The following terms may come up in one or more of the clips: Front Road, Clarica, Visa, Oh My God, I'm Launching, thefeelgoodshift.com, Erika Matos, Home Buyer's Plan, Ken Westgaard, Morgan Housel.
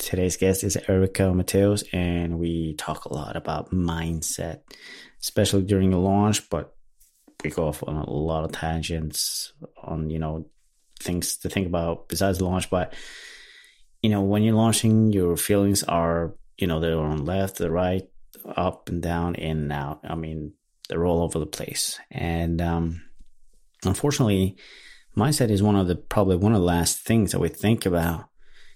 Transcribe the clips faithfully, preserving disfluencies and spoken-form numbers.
Today's guest is Erika Matos, and we talk a lot about mindset, especially during the launch, but we go off on a lot of tangents on, you know, things to think about besides the launch. But, you know, when you're launching, your feelings are, you know, they're on left, the right, up and down, in and out. I mean, they're all over the place. And um, unfortunately, mindset is one of the, probably one of the last things that we think about,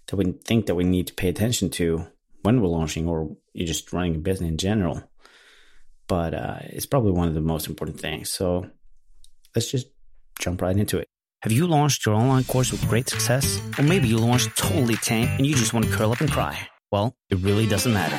that we think that we need to pay attention to when we're launching, or you're just running a business in general. But uh, it's probably one of the most important things. So let's just jump right into it. Have you launched your online course with great success? Or maybe you launched totally tanked and you just want to curl up and cry. Well, it really doesn't matter.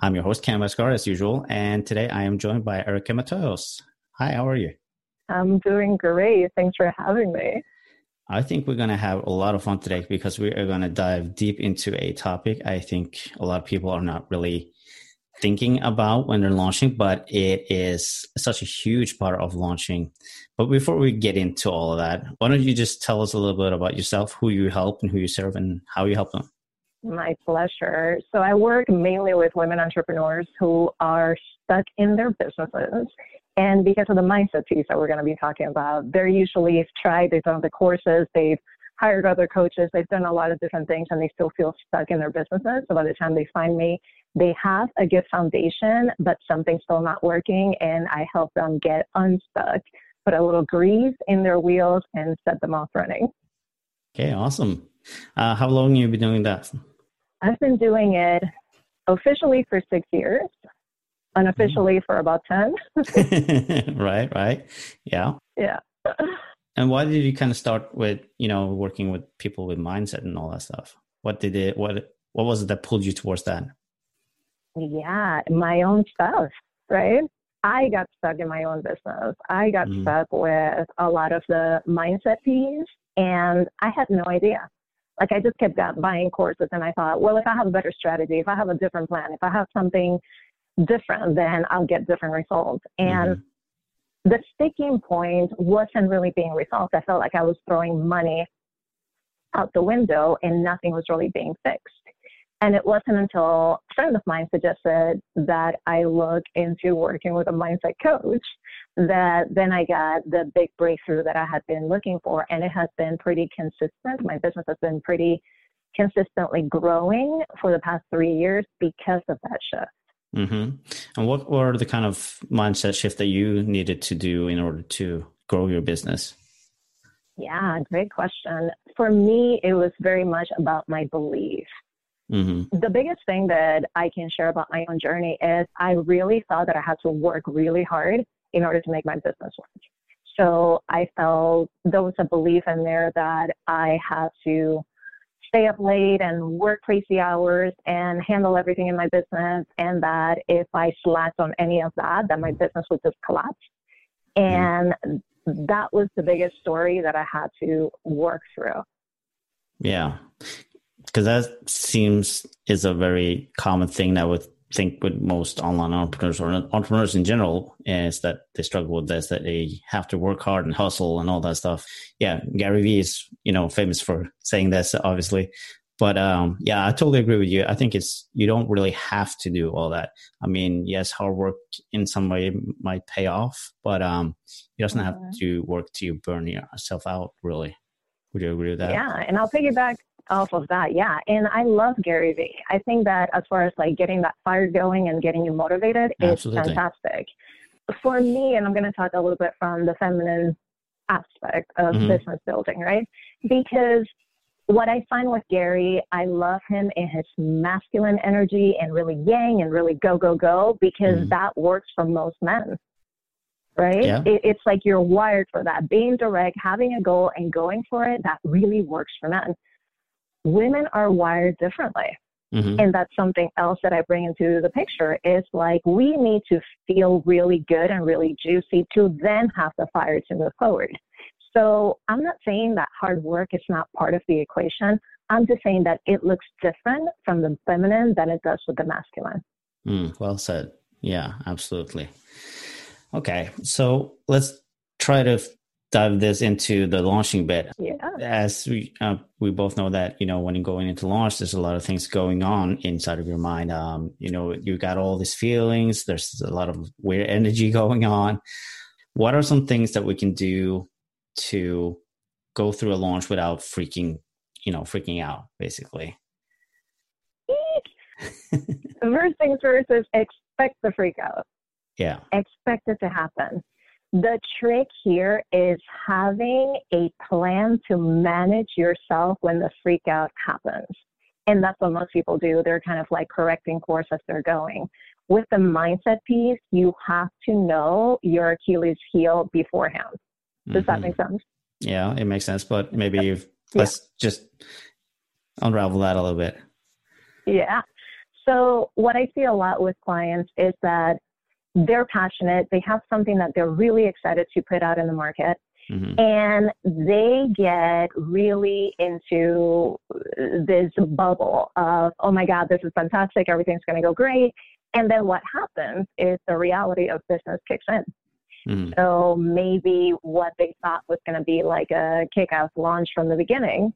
I'm your host, Ken Westgaard, as usual, and today I am joined by Erika Matos. Hi, how are you? I'm doing great. Thanks for having me. I think we're going to have a lot of fun today because we are going to dive deep into a topic I think a lot of people are not really thinking about when they're launching, but it is such a huge part of launching. But before we get into all of that, why don't you just tell us a little bit about yourself, who you help and who you serve and how you help them? My pleasure. So I work mainly with women entrepreneurs who are stuck in their businesses. And because of the mindset piece that we're going to be talking about, they're usually have tried, they've done the courses, they've hired other coaches, they've done a lot of different things, and they still feel stuck in their businesses. So by the time they find me, they have a good foundation, but something's still not working, and I help them get unstuck, put a little grease in their wheels, and set them off running. Okay, awesome. Uh, how long have you been doing that? I've been doing it officially for six years. Unofficially for about ten. Right, right. Yeah. Yeah. And why did you kind of start with, you know, working with people with mindset and all that stuff? What did it, what, what was it that pulled you towards that? Yeah, my own stuff, right? I got stuck in my own business. I got mm. stuck with a lot of the mindset piece, and I had no idea. Like, I just kept buying courses, and I thought, well, if I have a better strategy, if I have a different plan, if I have something different, then I'll get different results. And mm-hmm. the sticking point wasn't really being resolved. I felt like I was throwing money out the window and nothing was really being fixed. And it wasn't until a friend of mine suggested that I look into working with a mindset coach that then I got the big breakthrough that I had been looking for. And it has been pretty consistent. My business has been pretty consistently growing for the past three years because of that shift. Mm-hmm. And what were the kind of mindset shift that you needed to do in order to grow your business? Yeah, great question. For me, it was very much about my belief. Mm-hmm. The biggest thing that I can share about my own journey is I really thought that I had to work really hard in order to make my business work. So I felt there was a belief in there that I had to stay up late and work crazy hours and handle everything in my business, and that if I slacked on any of that, then my business would just collapse. And mm-hmm. that was the biggest story that I had to work through. Yeah, because that seems is a very common thing that I would think with most online entrepreneurs or entrepreneurs in general is that they struggle with this, that they have to work hard and hustle and all that stuff. Yeah. Gary Vee is, you know, famous for saying this, obviously, but um, yeah, I totally agree with you. I think it's, you don't really have to do all that. I mean, yes, hard work in some way might pay off, but um, you doesn't have to work to burn yourself out, really. Would you agree with that? Yeah. And I'll piggyback off of that. Yeah. And I love Gary Vee. I think that as far as like getting that fire going and getting you motivated, it's fantastic. for me, and I'm going to talk a little bit from the feminine aspect of mm-hmm. business building, right? Because what I find with Gary, I love him in his masculine energy and really yang and really go, go, go, because mm-hmm. that works for most men, right? Yeah. It, it's like you're wired for that. Being direct, having a goal and going for it, that really works for men. Women are wired differently. Mm-hmm. And that's something else that I bring into the picture is like, we need to feel really good and really juicy to then have the fire to move forward. So I'm not saying that hard work is not part of the equation. I'm just saying that it looks different from the feminine than it does with the masculine. Mm, well said. Yeah, absolutely. Okay. So let's try to dive this into the launching bit. Yeah. As we uh, we both know that, you know, when you're going into launch, there's a lot of things going on inside of your mind. Um, you know, you got all these feelings. There's a lot of weird energy going on. What are some things that we can do to go through a launch without freaking, you know, freaking out, basically? First things first is expect the freak out. Yeah. Expect it to happen. The trick here is having a plan to manage yourself when the freak out happens. And that's what most people do. They're kind of like correcting course as they're going. With the mindset piece, you have to know your Achilles heel beforehand. Does mm-hmm. that make sense? Yeah, it makes sense. But maybe you've, let's yeah. just unravel that a little bit. Yeah. So what I see a lot with clients is that they're passionate. They have something that they're really excited to put out in the market. Mm-hmm. And they get really into this bubble of, oh my God, this is fantastic. Everything's going to go great. And then what happens is the reality of business kicks in. Mm-hmm. So maybe what they thought was going to be like a kick-ass launch from the beginning,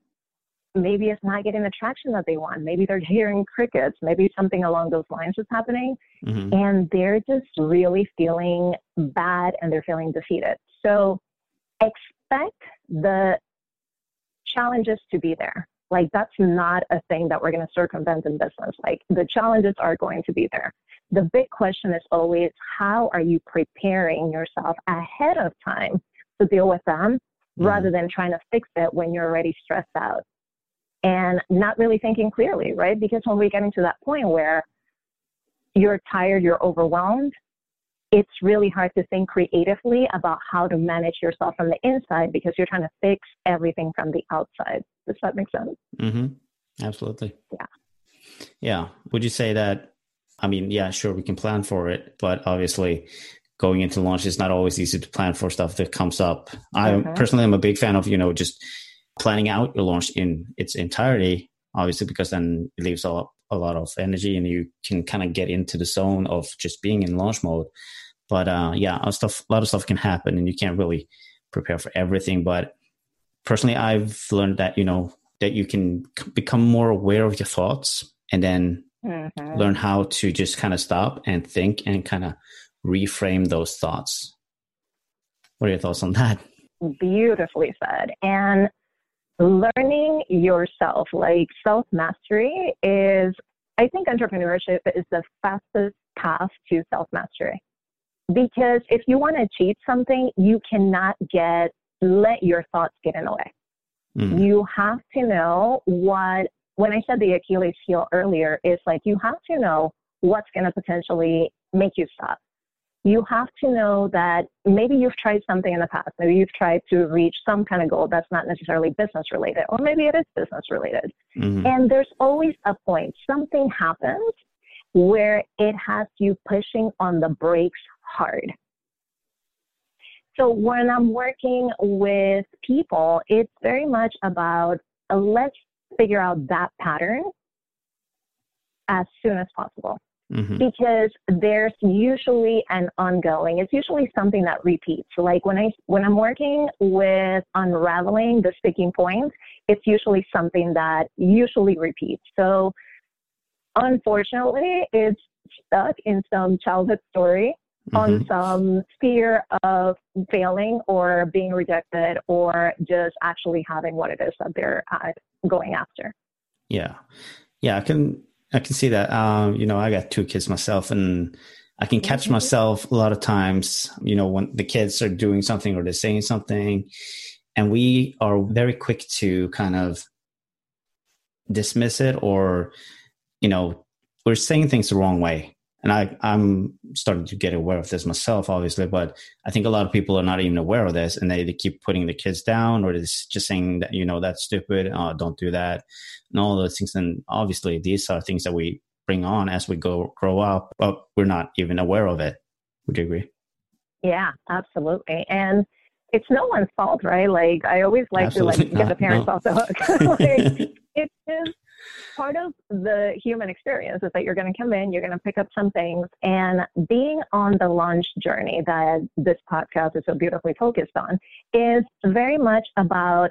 maybe it's not getting the traction that they want. Maybe they're hearing crickets. Maybe something along those lines is happening. Mm-hmm. And they're just really feeling bad and they're feeling defeated. So expect the challenges to be there. Like, that's not a thing that we're going to circumvent in business. Like, the challenges are going to be there. The big question is always, how are you preparing yourself ahead of time to deal with them mm-hmm. rather than trying to fix it when you're already stressed out? And not really thinking clearly, right? Because when we get into that point where you're tired, you're overwhelmed, it's really hard to think creatively about how to manage yourself from the inside because you're trying to fix everything from the outside. Does that make sense? Mm-hmm. Absolutely. Yeah. Yeah. Would you say that, I mean, yeah, sure, we can plan for it, but obviously going into launch, it's not always easy to plan for stuff that comes up. I okay. personally am a big fan of, you know, just planning out your launch in its entirety, obviously, because then it leaves a lot, a lot of energy and you can kind of get into the zone of just being in launch mode. But uh, yeah, stuff, a lot of stuff can happen and you can't really prepare for everything. But personally, I've learned that, you know, that you can become more aware of your thoughts and then mm-hmm. learn how to just kind of stop and think and kind of reframe those thoughts. What are your thoughts on that? Beautifully said. And learning yourself, like self-mastery is, I think entrepreneurship is the fastest path to self-mastery. Because if you want to achieve something, you cannot get, let your thoughts get in the way. Mm. You have to know what, when I said the Achilles heel earlier, is like, you have to know what's going to potentially make you stop. You have to know that maybe you've tried something in the past. Maybe you've tried to reach some kind of goal that's not necessarily business related, or maybe it is business related. Mm-hmm. And there's always a point, something happens where it has you pushing on the brakes hard. So when I'm working with people, it's very much about uh, let's figure out that pattern as soon as possible. Mm-hmm. Because there's usually an ongoing, it's usually something that repeats. Like when I, when I'm working with unraveling the sticking points, it's usually something that usually repeats. So unfortunately, it's stuck in some childhood story, mm-hmm. on some fear of failing or being rejected or just actually having what it is that they're uh, going after. Yeah. Yeah. I can I can see that, um, you know, I got two kids myself and I can catch mm-hmm. myself a lot of times, you know, when the kids are doing something or they're saying something, and we are very quick to kind of dismiss it, or, you know, we're saying things the wrong way. And I, I'm starting to get aware of this myself, obviously, but I think a lot of people are not even aware of this, and they, they keep putting the kids down, or it's just saying that, you know, that's stupid, oh, don't do that, and all those things. And obviously, these are things that we bring on as we go grow up, but we're not even aware of it. Would you agree? Yeah, absolutely. And it's no one's fault, right? Like, I always like absolutely to like not, get the parents no. off the hook. Like, it's just part of the human experience is that you're going to come in, you're going to pick up some things, and being on the launch journey that this podcast is so beautifully focused on is very much about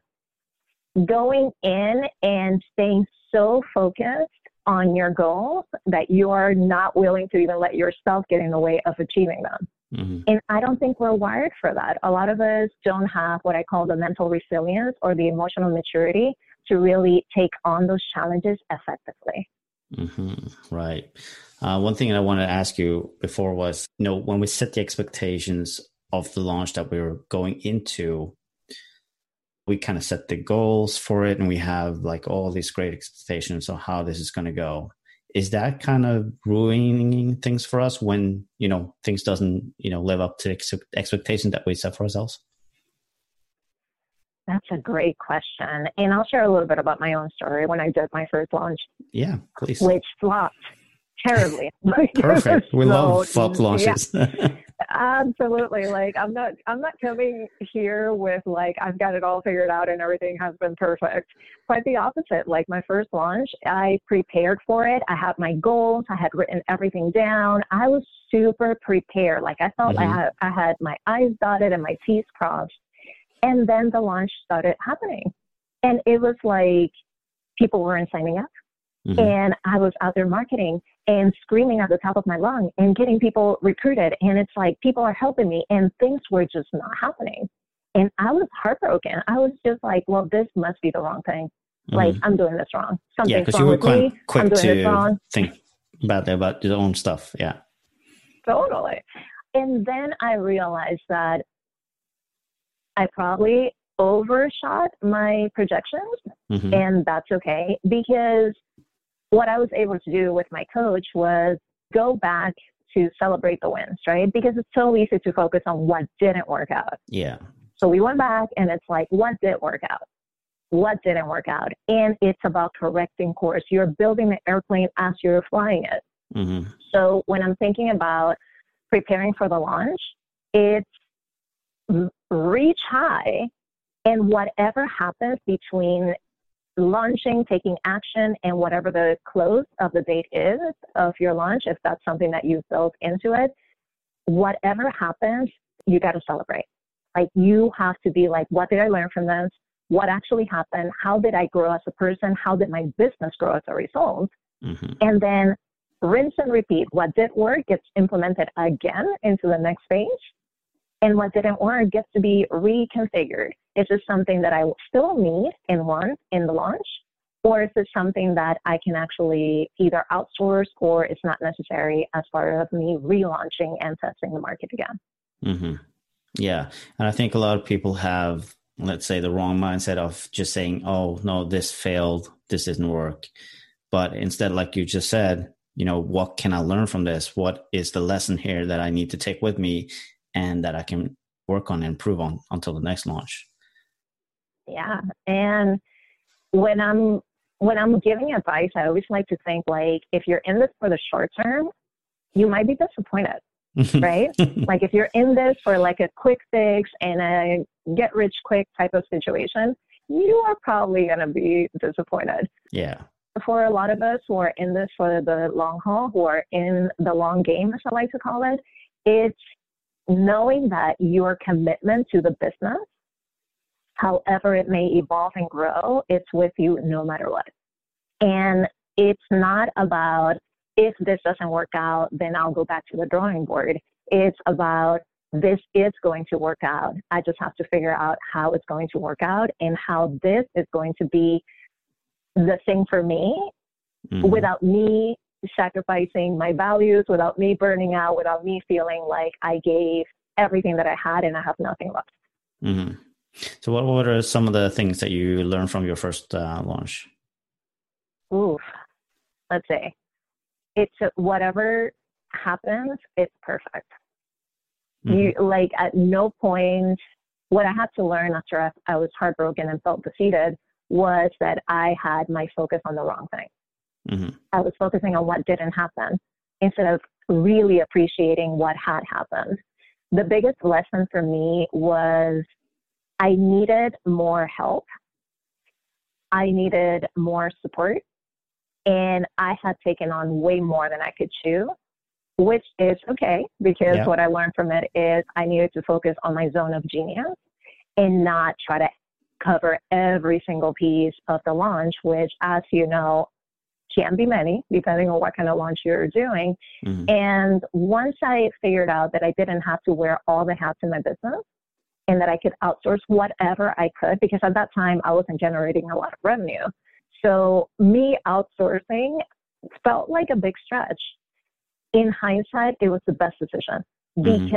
going in and staying so focused on your goals that you are not willing to even let yourself get in the way of achieving them. Mm-hmm. And I don't think we're wired for that. A lot of us don't have what I call the mental resilience or the emotional maturity to really take on those challenges effectively. Mm-hmm. Right. Uh, one thing that I wanted to ask you before was, you know, when we set the expectations of the launch that we were going into, we kind of set the goals for it, and we have like all these great expectations on how this is going to go. Is that kind of ruining things for us when, you know, things doesn't, you know, live up to ex- expectations that we set for ourselves? That's a great question. And I'll share a little bit about my own story when I did my first launch. Yeah, please. Which flopped terribly. Perfect. We so, love flop launches. Yeah. Absolutely. Like, I'm not, I'm not coming here with like, I've got it all figured out and everything has been perfect. Quite the opposite. Like, my first launch, I prepared for it. I had my goals. I had written everything down. I was super prepared. Like, I felt mm-hmm. I had, I had my I's dotted and my T's crossed. And then the launch started happening, and it was like people weren't signing up, mm-hmm. and I was out there marketing and screaming at the top of my lung and getting people recruited. And it's like, people are helping me, and things were just not happening. And I was heartbroken. I was just like, well, this must be the wrong thing. Mm-hmm. Like, I'm doing this wrong. Something's yeah, because you were quite quick to think about, about your own stuff. Yeah. Totally. And then I realized that I probably overshot my projections, mm-hmm. and that's okay, because what I was able to do with my coach was go back to celebrate the wins, right? Because it's so easy to focus on what didn't work out. Yeah. So we went back, and it's like, what did work out? What didn't work out? And it's about correcting course. You're building the airplane as you're flying it. Mm-hmm. So when I'm thinking about preparing for the launch, it's reach high, and whatever happens between launching, taking action, and whatever the close of the date is of your launch, if that's something that you've built into it, whatever happens, you got to celebrate. Like, you have to be like, what did I learn from this? What actually happened? How did I grow as a person? How did my business grow as a result? Mm-hmm. And then rinse and repeat. What did work gets implemented again into the next phase. And what didn't work gets to be reconfigured. Is this something that I still need and want in the launch? Or is this something that I can actually either outsource, or it's not necessary as part of me relaunching and testing the market again? Mm-hmm. Yeah. And I think a lot of people have, let's say, the wrong mindset of just saying, oh, no, this failed, this didn't work. But instead, like you just said, you know, what can I learn from this? What is the lesson here that I need to take with me, and that I can work on and improve on until the next launch? Yeah. And when I'm, when I'm giving advice, I always like to think, like, if you're in this for the short term, you might be disappointed, right? Like, if you're in this for like a quick fix and a get rich quick type of situation, you are probably going to be disappointed. Yeah. For a lot of us who are in this for the long haul, who are in the long game, as I like to call it, it's knowing that your commitment to the business, however it may evolve and grow, it's with you no matter what. And it's not about, if this doesn't work out, then I'll go back to the drawing board. It's about, this is going to work out. I just have to figure out how it's going to work out and how this is going to be the thing for me, mm-hmm. without me sacrificing my values, without me burning out, without me feeling like I gave everything that I had and I have nothing left. Mm-hmm. So what, what are some of the things that you learned from your first uh, launch? Ooh, let's say it's whatever happens, it's perfect. Mm-hmm. You like at no point, what I had to learn after I, I was heartbroken and felt defeated was that I had my focus on the wrong thing. Mm-hmm. I was focusing on what didn't happen instead of really appreciating what had happened. The biggest lesson for me was I needed more help. I needed more support, and I had taken on way more than I could chew, which is okay, because yeah. what I learned from it is I needed to focus on my zone of genius and not try to cover every single piece of the launch, which, as you know, can be many, depending on what kind of launch you're doing. Mm-hmm. And once I figured out that I didn't have to wear all the hats in my business and that I could outsource whatever I could, because at that time I wasn't generating a lot of revenue. So me outsourcing felt like a big stretch. In hindsight, it was the best decision because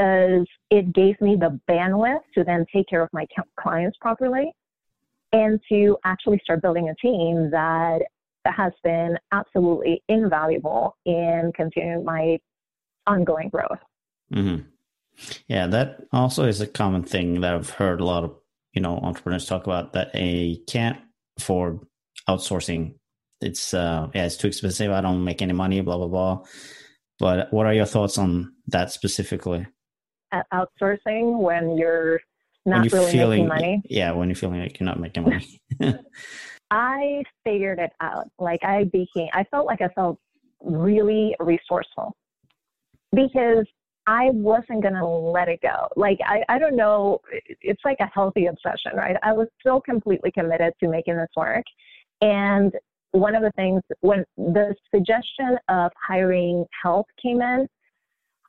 mm-hmm. it gave me the bandwidth to then take care of my clients properly and to actually start building a team that that has been absolutely invaluable in continuing my ongoing growth. Mm-hmm. Yeah, that also is a common thing that I've heard a lot of, you know, entrepreneurs talk about, that they can't afford outsourcing. It's, uh, yeah, it's too expensive. I don't make any money, blah, blah, blah. But what are your thoughts on that specifically? At outsourcing when you're not when you're really feeling, making money? Yeah, when you're feeling like you're not making money. I figured it out. Like I became, I felt like I felt really resourceful because I wasn't going to let it go. Like, I, I don't know. It's like a healthy obsession, right? I was so completely committed to making this work. And one of the things, when the suggestion of hiring help came in,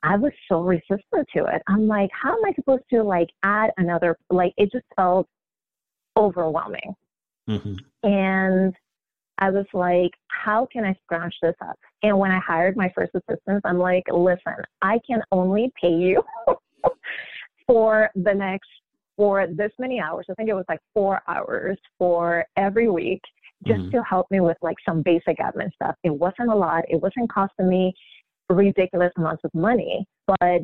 I was so resistant to it. I'm like, how am I supposed to like add another, like it just felt overwhelming. Mm-hmm. And I was like, how can I scratch this up? And when I hired my first assistant, I'm like, listen, I can only pay you for the next, for this many hours. I think it was like four hours for every week just mm-hmm. to help me with like some basic admin stuff. It wasn't a lot. It wasn't costing me ridiculous amounts of money, but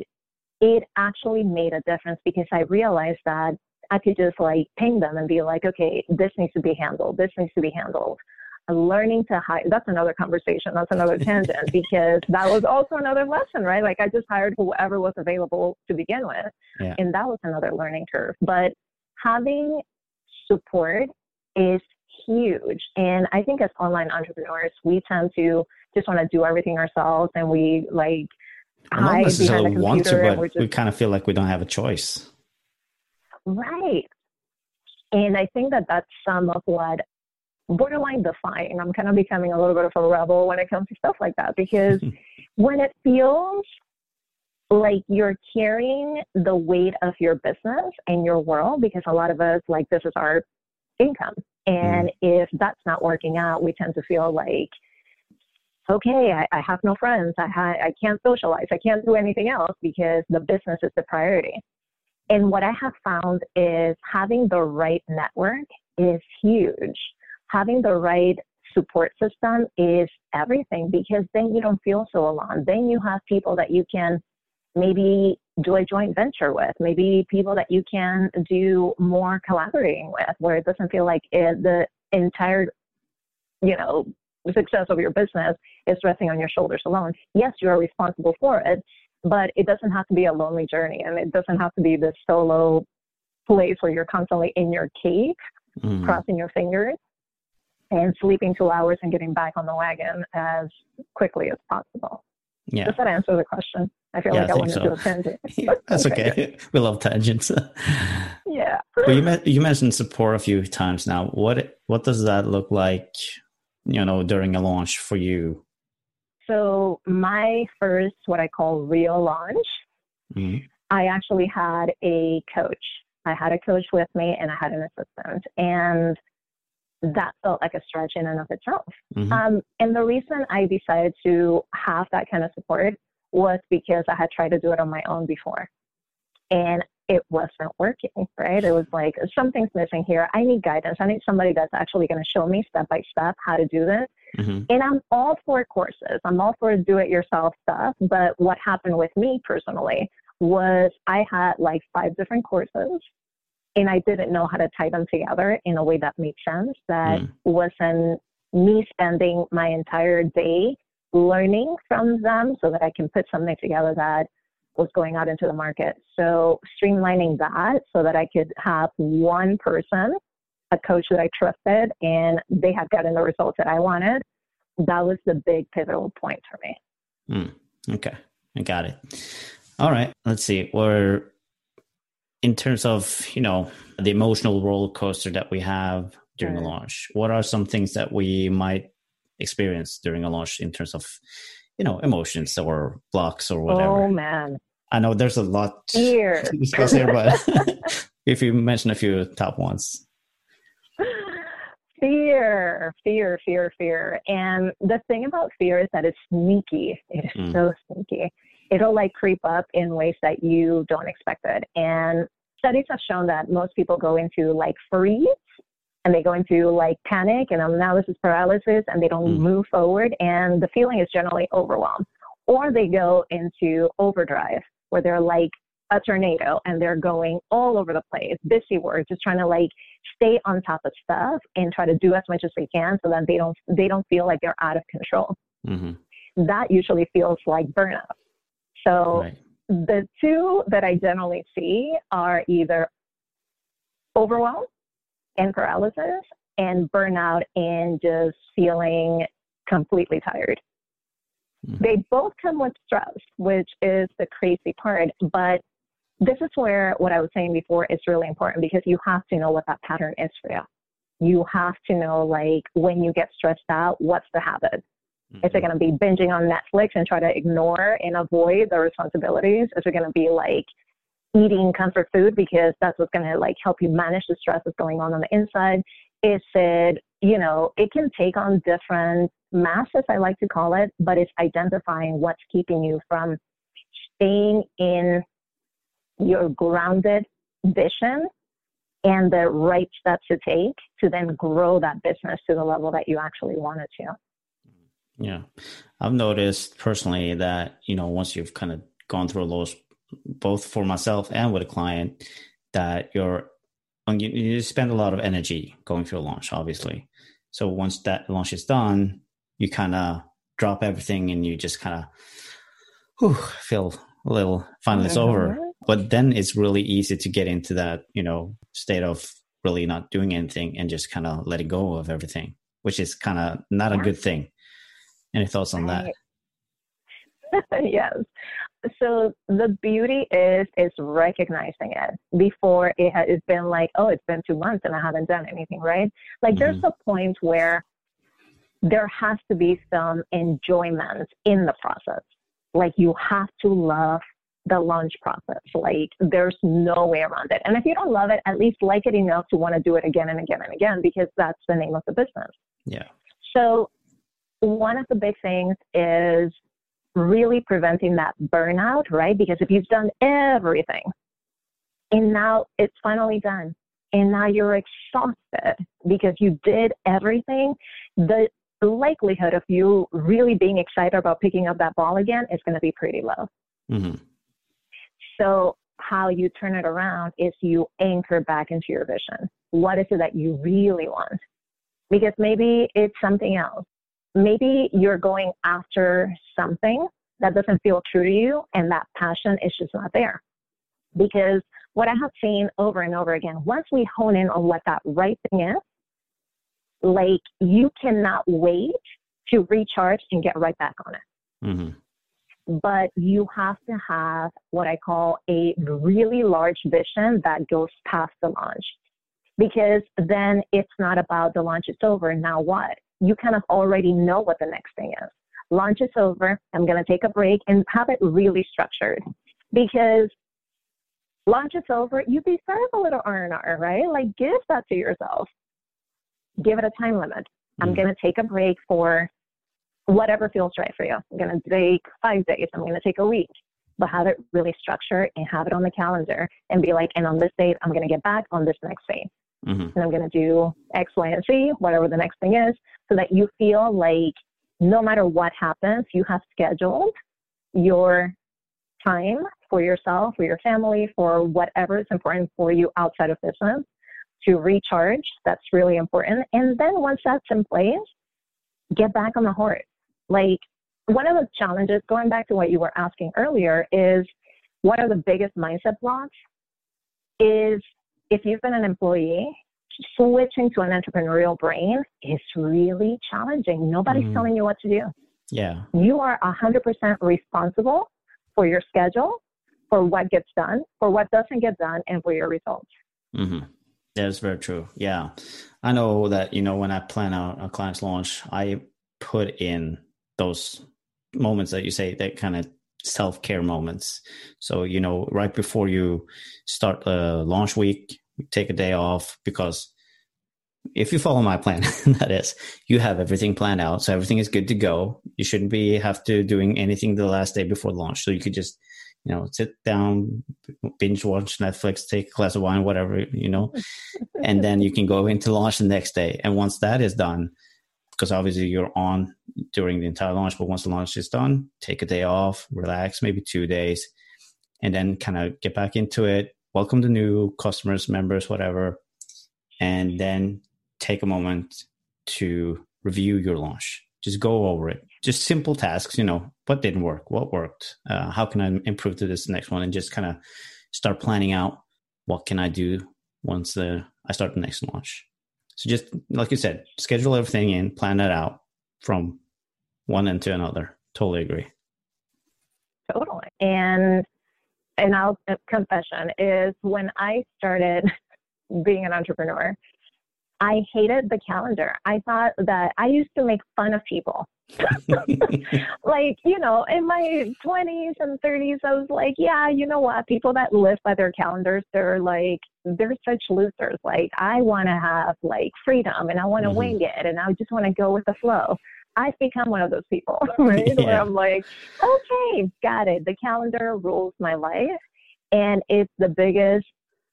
it actually made a difference because I realized that I could just like ping them and be like, okay, this needs to be handled. This needs to be handled. I'm learning to hire. That's another conversation. That's another tangent because that was also another lesson, right? Like I just hired whoever was available to begin with. Yeah. And that was another learning curve, but having support is huge. And I think as online entrepreneurs, we tend to just want to do everything ourselves. And we like, hide behind the computer want to, but and just, we kind of feel like we don't have a choice. Right. And I think that that's some of what borderline defying. I'm kind of becoming a little bit of a rebel when it comes to stuff like that, because when it feels like you're carrying the weight of your business and your world, because a lot of us like this is our income. And mm. if that's not working out, we tend to feel like, okay, I, I have no friends. I, ha- I can't socialize. I can't do anything else because the business is the priority. And what I have found is having the right network is huge. Having the right support system is everything, because then you don't feel so alone. Then you have people that you can maybe do a joint venture with, maybe people that you can do more collaborating with, where it doesn't feel like it, the entire, you know, success of your business is resting on your shoulders alone. Yes, you are responsible for it, but it doesn't have to be a lonely journey, and it doesn't have to be this solo place where you're constantly in your cave, mm. crossing your fingers and sleeping two hours and getting back on the wagon as quickly as possible. Yeah. Does that answer the question? I feel yeah, like I, I want to so. do a tangent. Yeah, that's okay. We love tangents. Yeah. But you, met, you mentioned support a few times now. What what does that look like, you know, during a launch for you? So my first, what I call real launch, mm-hmm. I actually had a coach. I had a coach with me and I had an assistant. And that felt like a stretch in and of itself. Mm-hmm. Um, and the reason I decided to have that kind of support was because I had tried to do it on my own before and it wasn't working, right? It was like, something's missing here. I need guidance. I need somebody that's actually going to show me step by step how to do this. Mm-hmm. And I'm all for courses. I'm all for do-it-yourself stuff. But what happened with me personally was I had like five different courses and I didn't know how to tie them together in a way that made sense, that mm. wasn't me spending my entire day learning from them so that I can put something together that was going out into the market. So streamlining that so that I could have one person, a coach that I trusted, and they had gotten the results that I wanted. That was the big pivotal point for me. Mm. Okay. I got it. All right. Let's see. We're in terms of, you know, the emotional roller coaster that we have during right. a launch, what are some things that we might experience during a launch in terms of, you know, emotions or blocks or whatever? Oh man. I know there's a lot here, but if you mention a few top ones. Fear, fear, fear, fear. And the thing about fear is that it's sneaky. It is mm. so sneaky. It'll like creep up in ways that you don't expect it. And studies have shown that most people go into like freeze and they go into like panic and analysis paralysis and they don't mm. move forward. And the feeling is generally overwhelmed. Or they go into overdrive where they're like a tornado and they're going all over the place, busy work, just trying to like stay on top of stuff and try to do as much as they can so that they don't, they don't feel like they're out of control. Mm-hmm. That usually feels like burnout. So right. the two that I generally see are either overwhelm and paralysis and burnout and just feeling completely tired. Mm-hmm. They both come with stress, which is the crazy part. But this is where what I was saying before is really important, because you have to know what that pattern is for you. You have to know, like, when you get stressed out, what's the habit? Is it going to be binging on Netflix and try to ignore and avoid the responsibilities? Is it going to be like eating comfort food because that's what's going to like help you manage the stress that's going on on the inside? Is it, you know, it can take on different masks, as I like to call it, but it's identifying what's keeping you from staying in your grounded vision and the right steps to take to then grow that business to the level that you actually want it to. Yeah. I've noticed personally that, you know, once you've kind of gone through a loss, both for myself and with a client, that you're, you, you spend a lot of energy going through a launch, obviously. So once that launch is done, you kind of drop everything and you just kind of whew, feel a little, finally it's over. But then it's really easy to get into that, you know, state of really not doing anything and just kind of letting go of everything, which is kind of not yeah. a good thing. Any thoughts on that? Yes. So the beauty is, is recognizing it before it has it's been like, oh, it's been two months and I haven't done anything, right? Like mm-hmm. there's a point where there has to be some enjoyment in the process. Like you have to love the launch process. Like there's no way around it. And if you don't love it, at least like it enough to want to do it again and again and again, because that's the name of the business. Yeah. So one of the big things is really preventing that burnout, right? Because if you've done everything and now it's finally done and now you're exhausted because you did everything, the likelihood of you really being excited about picking up that ball again is going to be pretty low. Mm-hmm. So how you turn it around is you anchor back into your vision. What is it that you really want? Because maybe it's something else. Maybe you're going after something that doesn't feel true to you, and that passion is just not there. Because what I have seen over and over again, once we hone in on what that right thing is, like you cannot wait to recharge and get right back on it. Mm-hmm. But you have to have what I call a really large vision that goes past the launch. Because then it's not about the launch is over, now what? You kind of already know what the next thing is. Launch is over. I'm going to take a break and have it really structured, because launch is over. You deserve a little R and R, right? Like give that to yourself. give it a time limit. I'm mm-hmm. going to take a break for whatever feels right for you. I'm going to take five days. I'm going to take a week. But have it really structured and have it on the calendar and be like, and on this date, I'm going to get back on this next date. Mm-hmm. And I'm going to do X, Y, and Z, whatever the next thing is, so that you feel like no matter what happens, you have scheduled your time for yourself, for your family, for whatever is important for you outside of business to recharge. That's really important. And then once that's in place, get back on the horse. Like, one of the challenges, going back to what you were asking earlier, is one of the biggest mindset blocks is if you've been an employee, switching to an entrepreneurial brain is really challenging. Nobody's mm. telling you what to do. Yeah. You are one hundred percent responsible for your schedule, for what gets done, for what doesn't get done, and for your results. Mm-hmm. That's very true. Yeah. I know that, you know, when I plan out a client's launch, I put in those moments that you say, that kind of self-care moments. So, you know, right before you start a uh, launch week, take a day off, because if you follow my plan, that is, you have everything planned out. So everything is good to go. You shouldn't be have to doing anything the last day before launch. So you could just, you know, sit down, binge watch Netflix, take a glass of wine, whatever, you know, and then you can go into launch the next day. And once that is done, because obviously you're on during the entire launch, but once the launch is done, take a day off, relax, maybe two days, and then kind of get back into it. Welcome the new customers, members, whatever. And then take a moment to review your launch. Just go over it. Just simple tasks, you know, what didn't work, what worked, uh, how can I improve to this next one? And just kind of start planning out what can I do once the, I start the next launch. So just like you said, schedule everything in, plan it out from one end to another. Totally agree. Totally. And and I'll confession is when I started being an entrepreneur, I hated the calendar. I thought that I used to make fun of people. Like, you know, in my twenties and thirties, I was like, yeah, you know what? People that live by their calendars, they're like, they're such losers. Like, I want to have like freedom and I want to mm-hmm. wing it and I just want to go with the flow. I've become one of those people, right? Yeah. Where I'm like, okay, got it. The calendar rules my life. And it's the biggest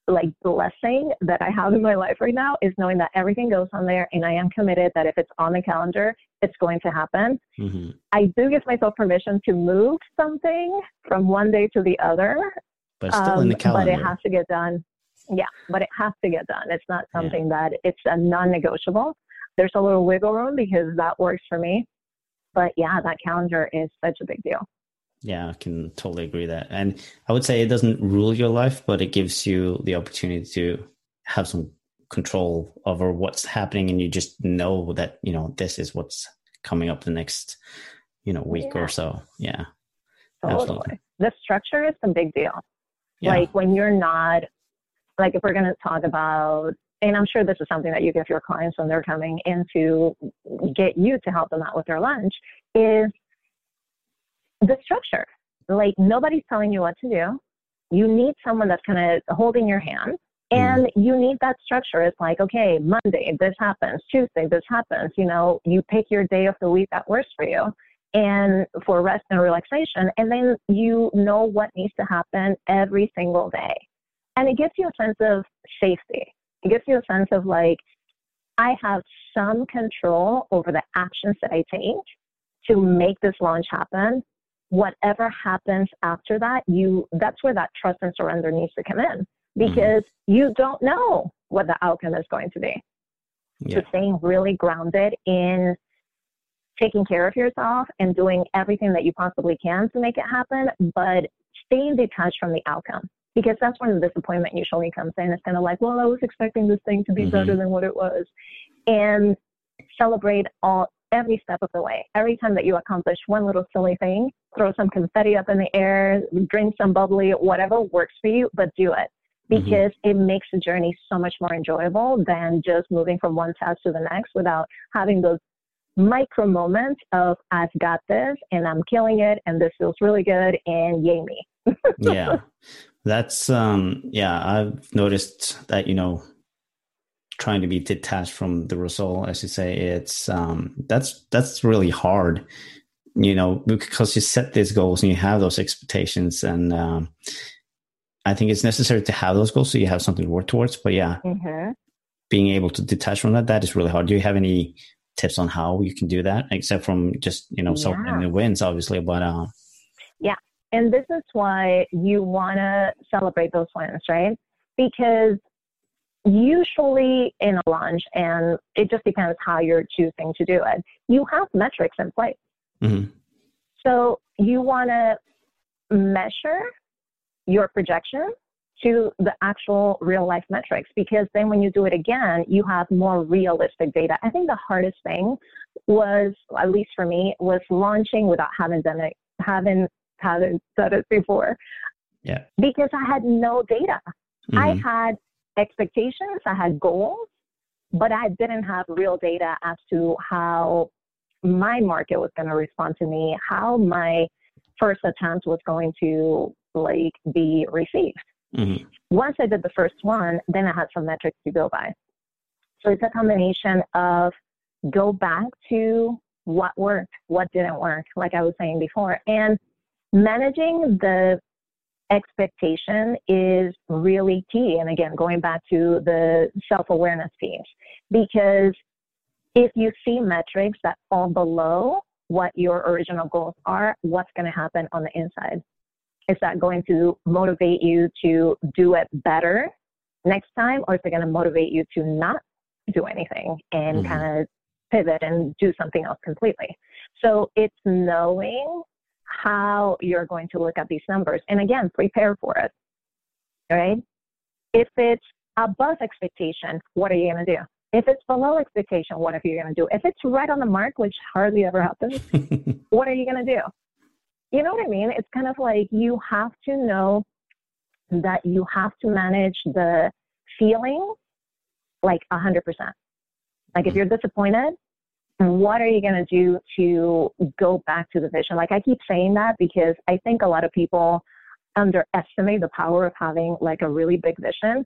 like blessing that I have in my life right now is knowing that everything goes on there and I am committed that if it's on the calendar, it's going to happen. Mm-hmm. I do give myself permission to move something from one day to the other, but it's still um, in the calendar. But it has to get done. Yeah, but it has to get done. It's not something yeah. that it's a non-negotiable. There's a little wiggle room because that works for me. But yeah, that calendar is such a big deal. Yeah, I can totally agree that. And I would say it doesn't rule your life, but it gives you the opportunity to have some control over what's happening. And you just know that, you know, this is what's coming up the next, you know, week yeah. or so. Yeah. Totally. Absolutely. The structure is a big deal. Yeah. Like when you're not, like if we're going to talk about, and I'm sure this is something that you give your clients when they're coming in to get you to help them out with their lunch, is the structure. Like nobody's telling you what to do. You need someone that's kind of holding your hand and mm. you need that structure. It's like, okay, Monday, this happens. Tuesday, this happens. You know, you pick your day of the week that works for you and for rest and relaxation. And then you know what needs to happen every single day. And it gives you a sense of safety. It gives you a sense of like, I have some control over the actions that I take to make this launch happen. Whatever happens after that, you that's where that trust and surrender needs to come in, because mm-hmm. you don't know what the outcome is going to be. Yeah. So staying really grounded in taking care of yourself and doing everything that you possibly can to make it happen, but staying detached from the outcome, because that's when the disappointment usually comes in. It's kind of like, well, I was expecting this thing to be mm-hmm. better than what it was. And celebrate all every step of the way. Every time that you accomplish one little silly thing, throw some confetti up in the air, drink some bubbly, whatever works for you, but do it, because mm-hmm. it makes the journey so much more enjoyable than just moving from one task to the next without having those micro moments of I've got this and I'm killing it and this feels really good and yay me. Yeah. That's, um, yeah, I've noticed that, you know, trying to be detached from the result, as you say, it's um, that's that's really hard, you know, because you set these goals and you have those expectations, and um, I think it's necessary to have those goals so you have something to work towards. But yeah, mm-hmm. being able to detach from that, that is really hard. Do you have any tips on how you can do that, except from just, you know, yeah. celebrating the wins, obviously, but uh, yeah. And this is why you want to celebrate those wins, right? Because usually in a launch, and it just depends how you're choosing to do it, you have metrics in place. Mm-hmm. So you want to measure your projection to the actual real life metrics, because then when you do it again, you have more realistic data. I think the hardest thing was, at least for me, was launching without having done it, having hadn't done it before. Yeah. Because I had no data. Mm-hmm. I had expectations, I had goals, but I didn't have real data as to how my market was going to respond to me, how my first attempt was going to like be received. Mm-hmm. Once I did the first one, then I had some metrics to go by. So it's a combination of go back to what worked, what didn't work, like I was saying before. And managing the expectation is really key. And again, going back to the self-awareness piece, because if you see metrics that fall below what your original goals are, what's going to happen on the inside? Is that going to motivate you to do it better next time? Or is it going to motivate you to not do anything and mm-hmm. kind of pivot and do something else completely? So it's knowing how you're going to look at these numbers. And again, prepare for it, right? If it's above expectation, what are you going to do? If it's below expectation, what are you going to do? If it's right on the mark, which hardly ever happens, what are you going to do? You know what I mean? It's kind of like you have to know that you have to manage the feeling like one hundred percent. Like if you're disappointed, what are you going to do to go back to the vision? Like I keep saying that because I think a lot of people underestimate the power of having like a really big vision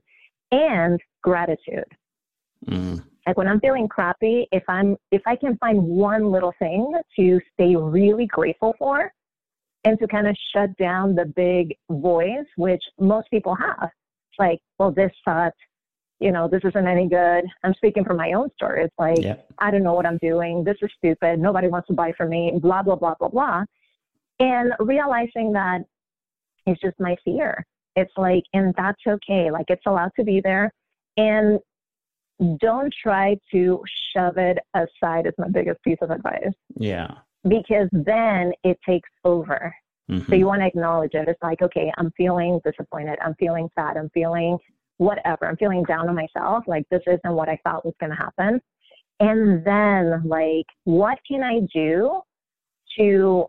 and gratitude. Mm. Like when I'm feeling crappy, if I'm, if I can find one little thing to stay really grateful for and to kind of shut down the big voice, which most people have, it's like, well, this sucks. You know, this isn't any good. I'm speaking from my own story. It's like, yeah. I don't know what I'm doing. This is stupid. Nobody wants to buy from me, blah, blah, blah, blah, blah. And realizing that it's just my fear. It's like, and that's okay. Like it's allowed to be there. And don't try to shove it aside is my biggest piece of advice. Yeah. Because then it takes over. Mm-hmm. So you want to acknowledge it. It's like, okay, I'm feeling disappointed. I'm feeling sad. I'm feeling whatever, I'm feeling down on myself, like this isn't what I thought was going to happen. And then like, what can I do to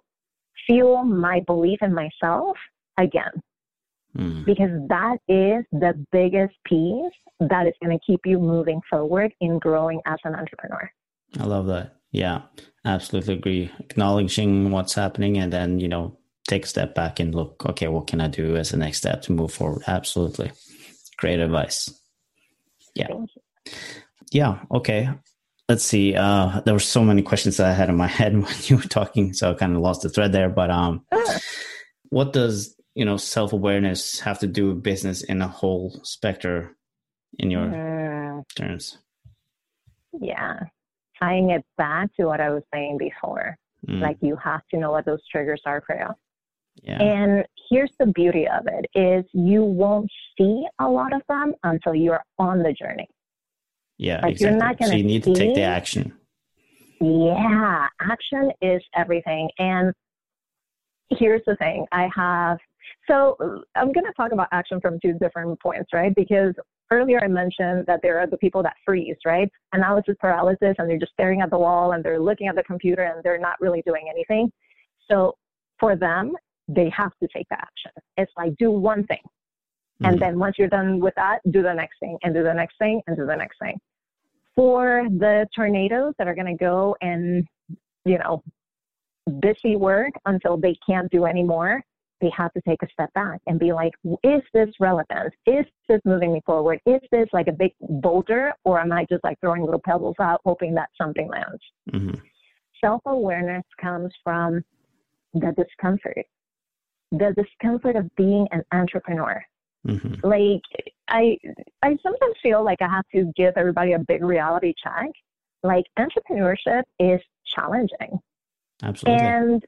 fuel my belief in myself again? Mm. Because that is the biggest piece that is going to keep you moving forward in growing as an entrepreneur. I love that. Yeah, absolutely agree. Acknowledging what's happening and then, you know, take a step back and look, okay, what can I do as the next step to move forward? Absolutely. Great advice. Yeah. Yeah. Okay. Let's see. Uh, there were so many questions that I had in my head when you were talking, so I kind of lost the thread there, but um, sure. What does, you know, self-awareness have to do with business in a whole spectrum in your mm. terms? Yeah. Tying it back to what I was saying before, mm. like you have to know what those triggers are for you. Yeah. And here's the beauty of it is you won't see a lot of them until you're on the journey. Yeah, like exactly. You're not gonna so you need see... to take the action. Yeah, action is everything. And here's the thing I have. So I'm going to talk about action from two different points, right? Because earlier I mentioned that there are the people that freeze, right? Analysis paralysis, and they're just staring at the wall and they're looking at the computer and they're not really doing anything. So for them, they have to take the action. It's like, do one thing. And mm-hmm. then once you're done with that, do the next thing and do the next thing and do the next thing. For the tornadoes that are going to go and, you know, busy work until they can't do anymore, we have to take a step back and be like, is this relevant? Is this moving me forward? Is this like a big boulder, or am I just like throwing little pebbles out hoping that something lands? Mm-hmm. Self-awareness comes from the discomfort, the discomfort of being an entrepreneur. Mm-hmm. Like I, I sometimes feel like I have to give everybody a big reality check. Like entrepreneurship is challenging. Absolutely. And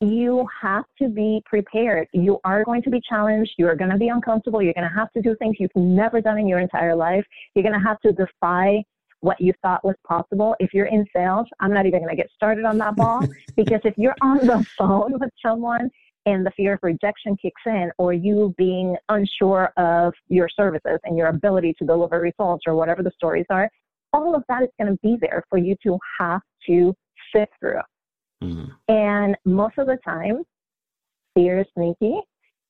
you have to be prepared. You are going to be challenged. You are going to be uncomfortable. You're going to have to do things you've never done in your entire life. You're going to have to defy what you thought was possible. If you're in sales, I'm not even going to get started on that ball because if you're on the phone with someone and the fear of rejection kicks in, or you being unsure of your services and your ability to deliver results or whatever the stories are, all of that is going to be there for you to have to sit through. Mm-hmm. And most of the time, fear is sneaky,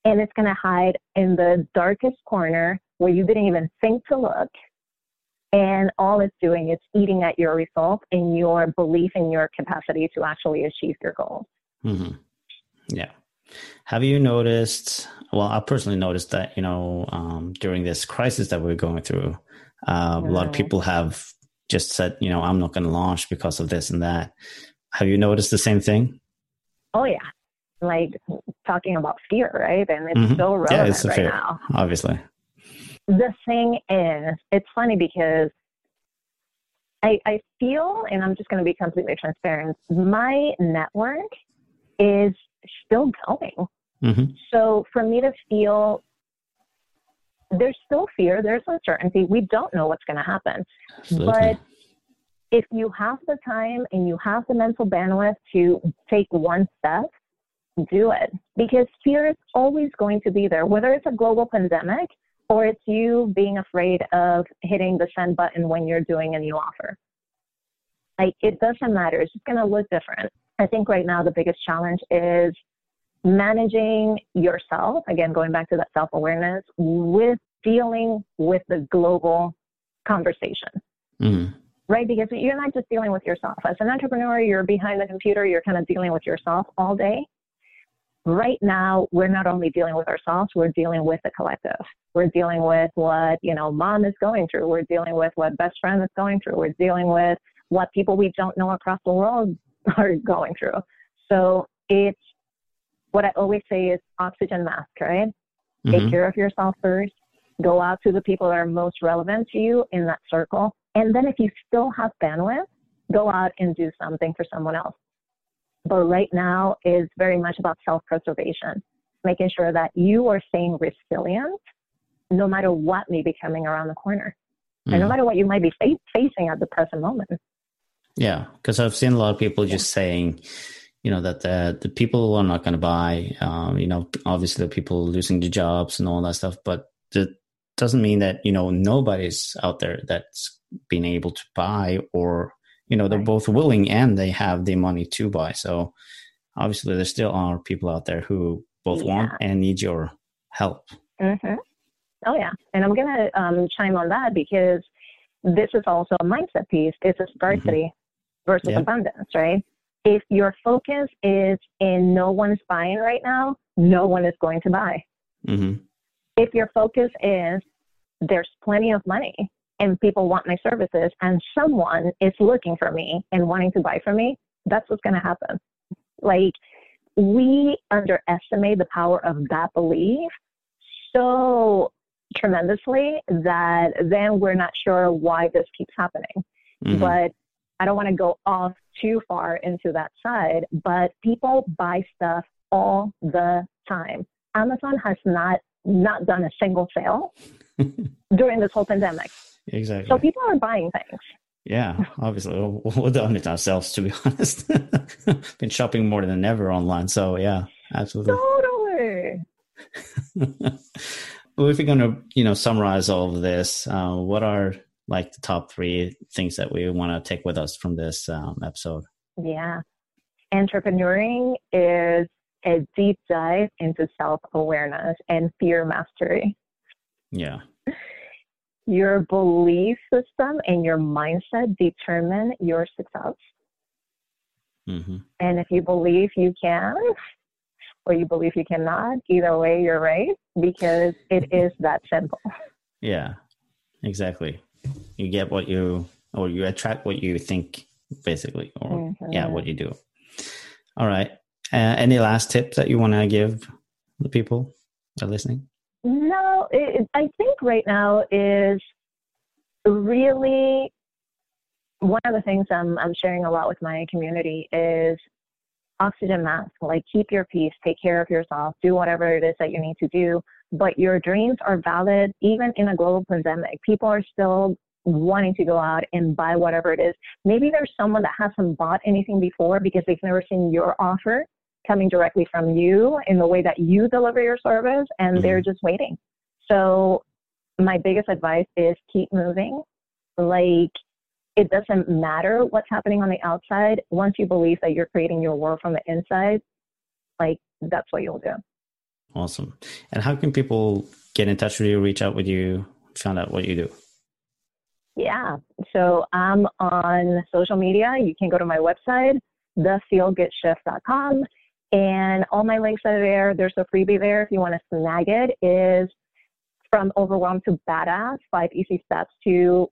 and it's going to hide in the darkest corner where you didn't even think to look. And all it's doing is eating at your results and your belief in your capacity to actually achieve your goals. Mm-hmm. Yeah. Have you noticed, well, I personally noticed that, you know, um, during this crisis that we're going through, uh, mm-hmm. a lot of people have just said, you know, I'm not going to launch because of this and that. Have you noticed the same thing? Oh, yeah. Like talking about fear, right? And it's mm-hmm. so relevant yeah, it's a right fear, now. Obviously. The thing is, it's funny because I, I feel, and I'm just going to be completely transparent, my network is still going. Mm-hmm. So for me to feel there's still fear, there's uncertainty. We don't know what's going to happen. Absolutely. But if you have the time and you have the mental bandwidth to take one step, do it. Because fear is always going to be there, whether it's a global pandemic or it's you being afraid of hitting the send button when you're doing a new offer. Like, it doesn't matter. It's just going to look different. I think right now the biggest challenge is managing yourself, again, going back to that self-awareness, with dealing with the global conversation, mm-hmm. right? Because you're not just dealing with yourself. As an entrepreneur, you're behind the computer, you're kind of dealing with yourself all day. Right now, we're not only dealing with ourselves, we're dealing with the collective. We're dealing with what, you know, mom is going through. We're dealing with what best friend is going through. We're dealing with what people we don't know across the world are going through. So it's what I always say is oxygen mask, right? Mm-hmm. Take care of yourself first. Go out to the people that are most relevant to you in that circle. And then if you still have bandwidth, go out and do something for someone else. But right now is very much about self-preservation, making sure that you are staying resilient no matter what may be coming around the corner mm-hmm. and no matter what you might be fa- facing at the present moment. Yeah, because I've seen a lot of people just saying, you know, that the, the people are not going to buy, um, you know, obviously the people losing their jobs and all that stuff, but that doesn't mean that, you know, nobody's out there that's been able to buy or, you know, they're right. both willing and they have the money to buy. So obviously there still are people out there who both yeah. want and need your help. Mm-hmm. Oh, yeah. And I'm going to um, chime on that because this is also a mindset piece. It's a scarcity mm-hmm. versus yeah. abundance, right? If your focus is in no one's buying right now, no one is going to buy. Mm-hmm. If your focus is there's plenty of money and people want my services and someone is looking for me and wanting to buy from me, that's what's going to happen. Like, we underestimate the power of that belief so tremendously that then we're not sure why this keeps happening. Mm-hmm. But I don't want to go off too far into that side, but people buy stuff all the time. Amazon has not, not done a single sale during this whole pandemic. Exactly. So people are buying things. Yeah, obviously. We've done it ourselves, to be honest. Been shopping more than ever online. So yeah, absolutely. Totally. Well, if you're going to, you know, summarize all of this, uh, what are like the top three things that we want to take with us from this um, episode? Yeah. Entrepreneuring is a deep dive into self-awareness and fear mastery. Yeah. Your belief system and your mindset determine your success. Mm-hmm. And if you believe you can, or you believe you cannot, either way, you're right, because it is that simple. Yeah, exactly. You get what you, or you attract what you think, basically, or mm-hmm. yeah, what you do. All right. Uh, any last tip that you want to give the people that are listening? No, it, I think right now is really one of the things I'm, I'm sharing a lot with my community is oxygen mask. Like, keep your peace, take care of yourself, do whatever it is that you need to do. But your dreams are valid, even in a global pandemic. People are still wanting to go out and buy whatever it is. Maybe there's someone that hasn't bought anything before because they've never seen your offer coming directly from you in the way that you deliver your service, and mm-hmm. they're just waiting. So my biggest advice is keep moving. Like, it doesn't matter what's happening on the outside. Once you believe that you're creating your world from the inside, like, that's what you'll do. Awesome. And how can people get in touch with you, reach out with you, find out what you do? Yeah. So I'm on social media. You can go to my website, the feel good shift dot com, and all my links are there. There's a freebie there if you want to snag it. Is From Overwhelmed to Badass, Five Easy Steps to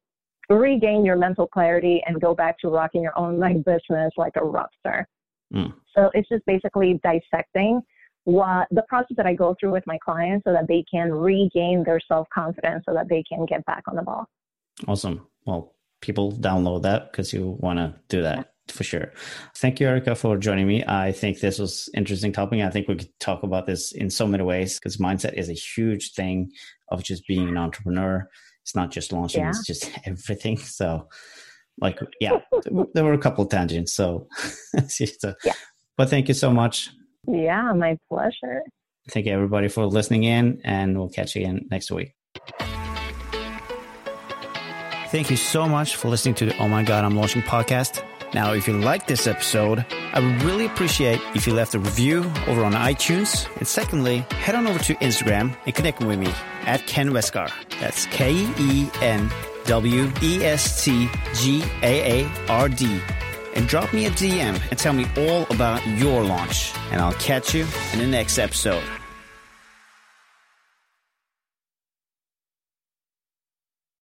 Regain Your Mental Clarity and Go Back to Rocking Your Own Life Business Like a Rock Star. Mm. So it's just basically dissecting what the process that I go through with my clients so that they can regain their self-confidence so that they can get back on the ball. Awesome. Well, people download that because you want to do that. Yeah. For sure. Thank you, Erika, for joining me. I think this was interesting topic. I think we could talk about this in so many ways because mindset is a huge thing of just being an entrepreneur. It's not just launching, yeah. it's just everything. So like, yeah, there were a couple of tangents. So, so yeah. But thank you so much. Yeah, my pleasure. Thank you, everybody, for listening in, and we'll catch you again next week. Thank you so much for listening to the Oh My God, I'm Launching podcast. Now, if you like this episode, I would really appreciate if you left a review over on iTunes. And secondly, head on over to Instagram and connect with me at Ken Westgaard. That's K E N W E S T G A A R D. And drop me a D M and tell me all about your launch. And I'll catch you in the next episode.